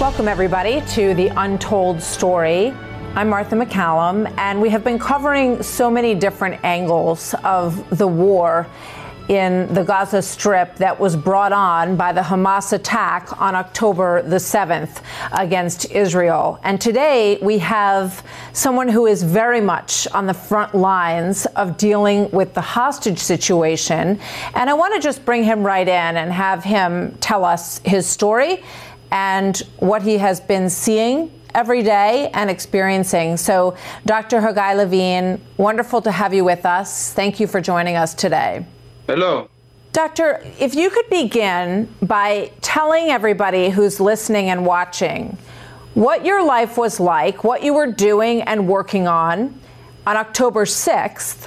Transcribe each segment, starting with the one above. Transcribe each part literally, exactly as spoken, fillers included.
Welcome, everybody, to The Untold Story. I'm Martha McCallum, and we have been covering so many different angles of the war in the Gaza Strip that was brought on by the Hamas attack on October the seventh against Israel. And today we have someone who is very much on the front lines of dealing with the hostage situation. And I want to just bring him right in and have him tell us his story and what he has been seeing every day and experiencing. So, Doctor Hagai Levine, wonderful to have you with us. Thank you for joining us today. Hello. Doctor, if you could begin by telling everybody who's listening and watching what your life was like, what you were doing and working on on October sixth,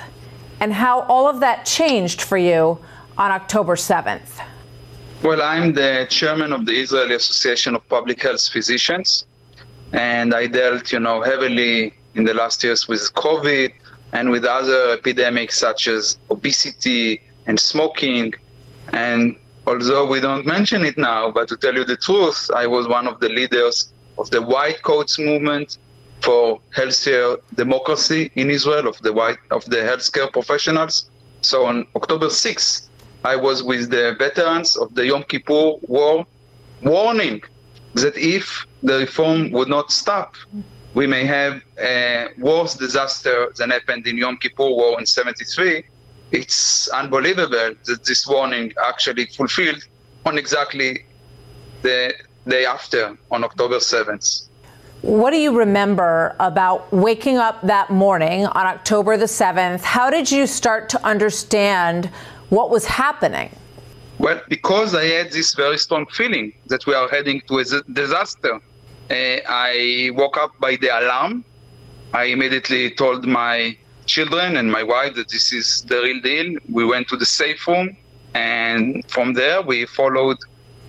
and how all of that changed for you on October seventh. Well, I'm the chairman of the Israeli Association of Public Health Physicians, and I dealt, you know, heavily in the last years with COVID and with other epidemics such as obesity and smoking. And although we don't mention it now, but to tell you the truth, I was one of the leaders of the White Coats Movement for Healthier Democracy in Israel, of the white of the healthcare professionals. So on October sixth, I was with the veterans of the Yom Kippur War, warning that if the reform would not stop, we may have a worse disaster than happened in Yom Kippur War in seventy-three. It's unbelievable that this warning actually fulfilled on exactly the day after, on October seventh. What do you remember about waking up that morning on October the seventh? How did you start to understand what was happening? Well, because I had this very strong feeling that we are heading to a disaster, uh, I woke up by the alarm. I immediately told my children and my wife that this is the real deal. We went to the safe room, and from there we followed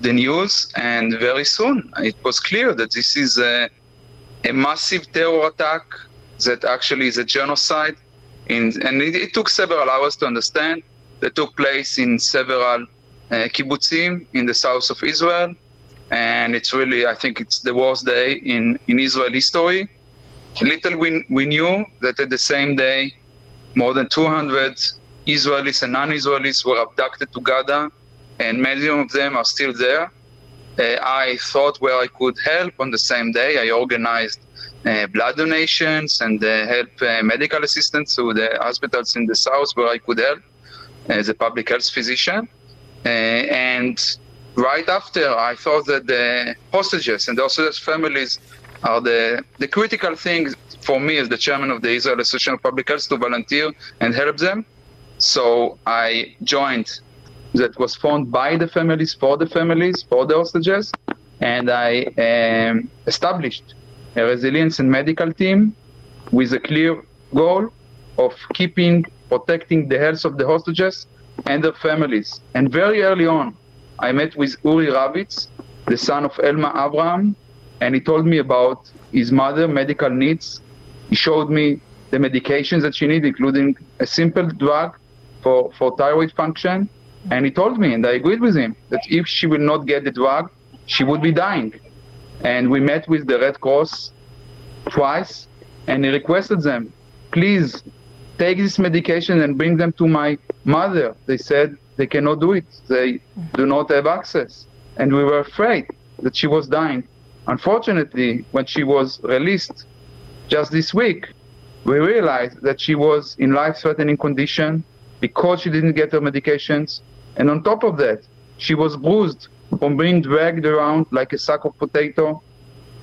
the news, and very soon it was clear that this is a, a massive terror attack that actually is a genocide. In, and it, it took several hours to understand. That took place in several uh, kibbutzim in the south of Israel. And it's really, I think it's the worst day in, in Israel history. Little we, we knew that at the same day, more than two hundred Israelis and non-Israelis were abducted to Gaza, and many of them are still there. Uh, I thought where I could help on the same day. I organized uh, blood donations and uh, help uh, medical assistance to the hospitals in the south where I could help as a public health physician. Uh, and right after, I thought that the hostages and the hostages' families are the, the critical thing for me as the chairman of the Israel Association of Public Health to volunteer and help them. So I joined that was formed by the families, for the families, for the hostages. And I um, established a resilience and medical team with a clear goal of keeping protecting the health of the hostages and their families. And very early on, I met with Uri Ravitz, the son of Elma Avraham, and he told me about his mother's medical needs. He showed me the medications that she needed, including a simple drug for, for thyroid function. And he told me, and I agreed with him, that if she will not get the drug, she would be dying. And we met with the Red Cross twice, and he requested them, please, take this medication and bring them to my mother. They said they cannot do it. They do not have access. And we were afraid that she was dying. Unfortunately, when she was released just this week, we realized that she was in life-threatening condition because she didn't get her medications. And on top of that, she was bruised from being dragged around like a sack of potato.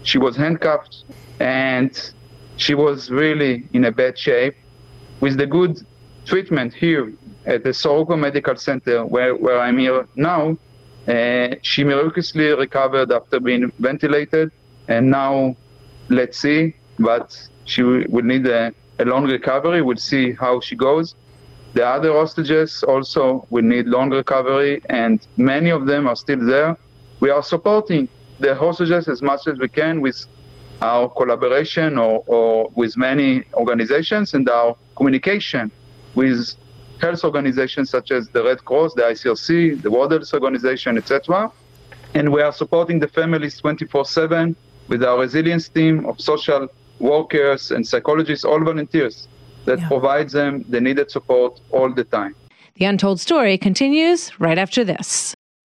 She was handcuffed, and she was really in a bad shape. With the good treatment here at the Soroko Medical Center, where, where I'm here now, uh, she miraculously recovered after being ventilated, and now let's see, but she w- will need a, a long recovery. We'll see how she goes. The other hostages also will need long recovery, and many of them are still there. We are supporting the hostages as much as we can with our collaboration or, or with many organizations and our communication with health organizations such as the Red Cross, the I C R C, the World Health Organization, et cetera. And we are supporting the families twenty-four seven with our resilience team of social workers and psychologists, all volunteers that yeah. provides them the needed support all the time. The Untold Story continues right after this.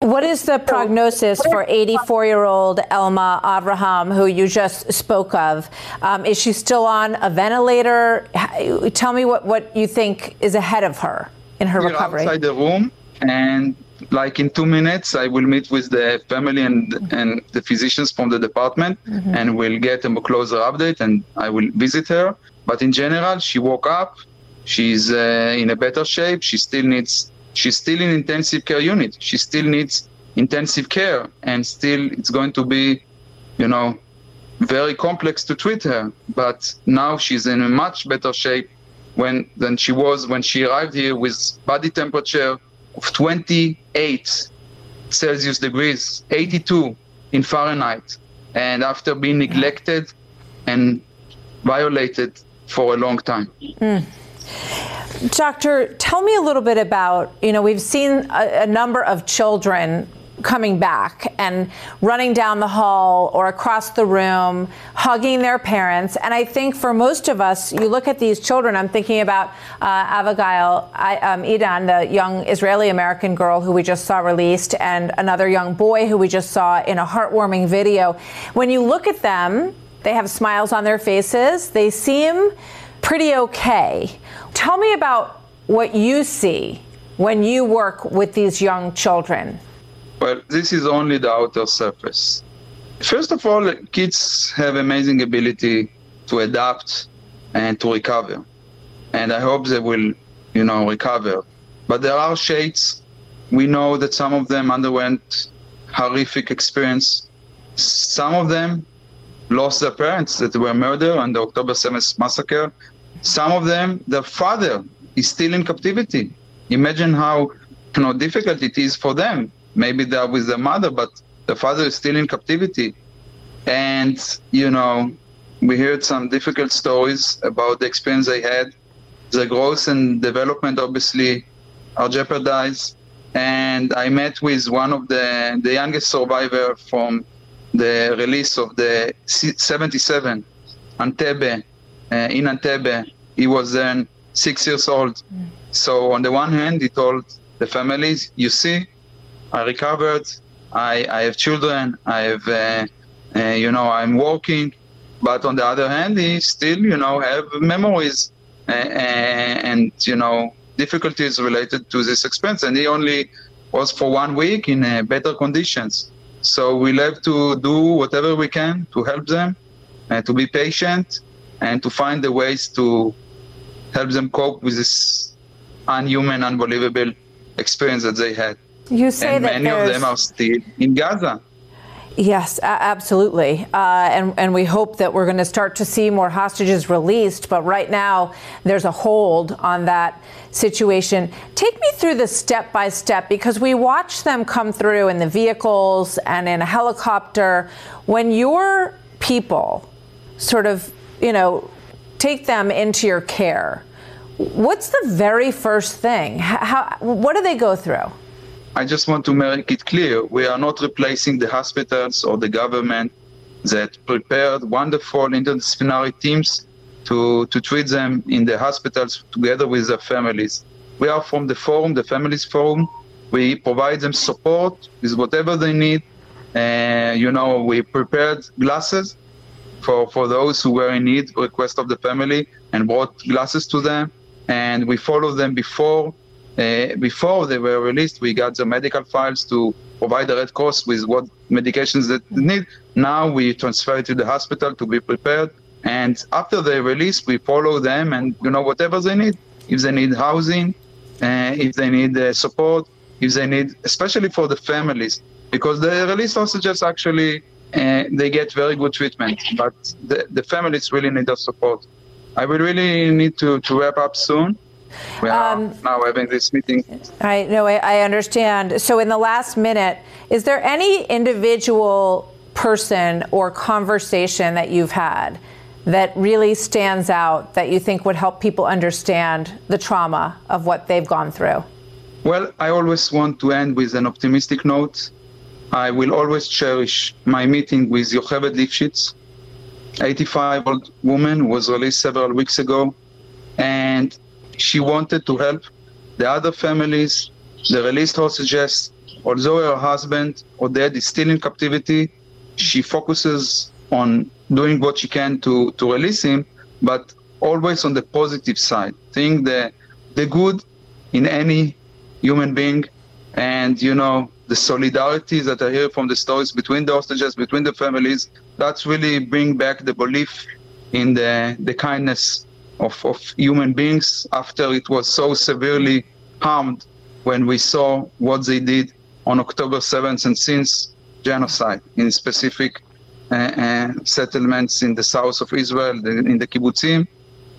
What is the prognosis for eighty-four-year-old Elma Avraham, who you just spoke of? Um, is she still on a ventilator? Tell me what, what you think is ahead of her in her We're recovery. Outside the room, and like in two minutes, I will meet with the family and, and the physicians from the department, mm-hmm. and we'll get a closer update, and I will visit her. But in general, she woke up. She's uh, in a better shape. She still needs... She's still in intensive care unit. She still needs intensive care, and still it's going to be, you know, very complex to treat her. But now she's in a much better shape when than she was when she arrived here, with body temperature of twenty-eight Celsius degrees, eighty-two in Fahrenheit, and after being neglected and violated for a long time. Mm. Doctor, tell me a little bit about, you know, we've seen a, a number of children coming back and running down the hall or across the room, hugging their parents. And I think for most of us, you look at these children, I'm thinking about uh, Avigail I, um, Idan, the young Israeli-American girl who we just saw released, and another young boy who we just saw in a heartwarming video. When you look at them, they have smiles on their faces. They seem pretty okay. Tell me about what you see when you work with these young children. Well, this is only the outer surface. First of all, kids have amazing ability to adapt and to recover. And I hope they will, you know, recover. But there are shades. We know that some of them underwent horrific experience. Some of them lost their parents that were murdered on the October seventh massacre. Some of them, their father is still in captivity. Imagine how, you know, difficult it is for them. Maybe they are with their mother, but the father is still in captivity. And, you know, we heard some difficult stories about the experience they had. Their growth and development, obviously, are jeopardized. And I met with one of the, the youngest survivor from the release of the seventy-seven Entebbe. Uh, in Entebbe, he was then six years old. Mm. So on the one hand, he told the families, you see, I recovered, I, I have children, I have, uh, uh, you know, I'm working. But on the other hand, he still, you know, have memories uh, and, you know, difficulties related to this expense. And he only was for one week in uh, better conditions. So we'll have to do whatever we can to help them and uh, to be patient, and to find the ways to help them cope with this unhuman, unbelievable experience that they had. You say and that many there's... of them are still in Gaza. Yes, absolutely. Uh, and, and we hope that we're going to start to see more hostages released. But right now, there's a hold on that situation. Take me through the step by step, because we watch them come through in the vehicles and in a helicopter. When your people sort of, you know, take them into your care, what's the very first thing? How, what do they go through? I just want to make it clear, we are not replacing the hospitals or the government that prepared wonderful interdisciplinary teams to, to treat them in the hospitals together with their families. We are from the forum, the Families Forum. We provide them support with whatever they need. Uh, you know, we prepared glasses for, for those who were in need, request of the family, and brought glasses to them. And we followed them before uh, before they were released. We got the medical files to provide the Red Cross with what medications they need. Now we transfer it to the hospital to be prepared. And after they release, we follow them and, you know, whatever they need. If they need housing, uh, if they need uh, support, if they need, especially for the families, because the released hostages actually, uh, they get very good treatment, but the, the families really need our support. I will really need to, to wrap up soon. We are um, now having this meeting. I know, I, I understand. So in the last minute, is there any individual person or conversation that you've had that really stands out that you think would help people understand the trauma of what they've gone through? Well, I always want to end with an optimistic note. I will always cherish my meeting with Yocheved Lifshitz, eighty-five-year-old woman who was released several weeks ago, and she wanted to help the other families, the released hostages. Although her husband or dad is still in captivity, she focuses on doing what she can to, to release him, but always on the positive side. Think the, the good in any human being, and, you know, the solidarities that I hear from the stories between the hostages, between the families, that's really bring back the belief in the, the kindness of, of human beings after it was so severely harmed when we saw what they did on October seventh and since genocide in specific uh, uh, settlements in the south of Israel, in the kibbutzim,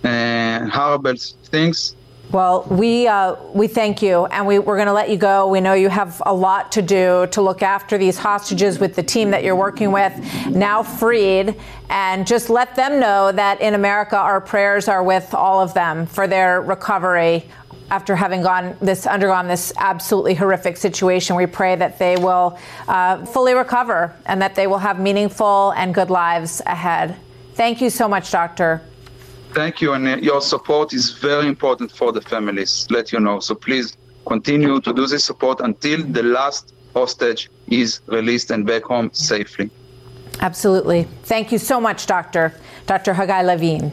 uh, horrible things. Well, we uh, we thank you, and we, we're going to let you go. We know you have a lot to do to look after these hostages with the team that you're working with, now freed, and just let them know that in America our prayers are with all of them for their recovery after having gone this undergone this absolutely horrific situation. We pray that they will uh, fully recover and that they will have meaningful and good lives ahead. Thank you so much, Doctor. Thank you, and your support is very important for the families, let you know. So please continue to do this support until the last hostage is released and back home safely. Absolutely. Thank you so much, Doctor. Doctor Hagai Levine.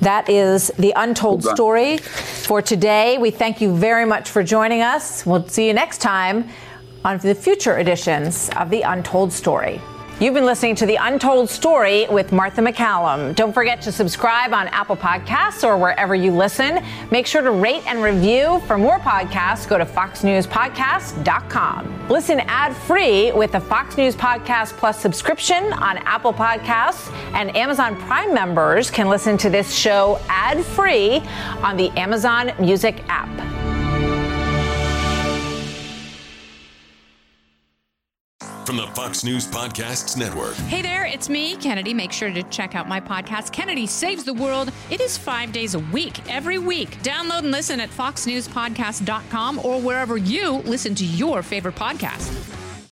That is The Untold Story for today. We thank you very much for joining us. We'll see you next time on the future editions of The Untold Story. You've been listening to The Untold Story with Martha McCallum. Don't forget to subscribe on Apple Podcasts or wherever you listen. Make sure to rate and review. For more podcasts, go to fox news podcast dot com. Listen ad-free with a Fox News Podcast Plus subscription on Apple Podcasts, and Amazon Prime members can listen to this show ad-free on the Amazon Music app. From the Fox News Podcasts Network. Hey there, it's me, Kennedy. Make sure to check out my podcast, Kennedy Saves the World. It is five days a week, every week. Download and listen at fox news podcast dot com or wherever you listen to your favorite podcast.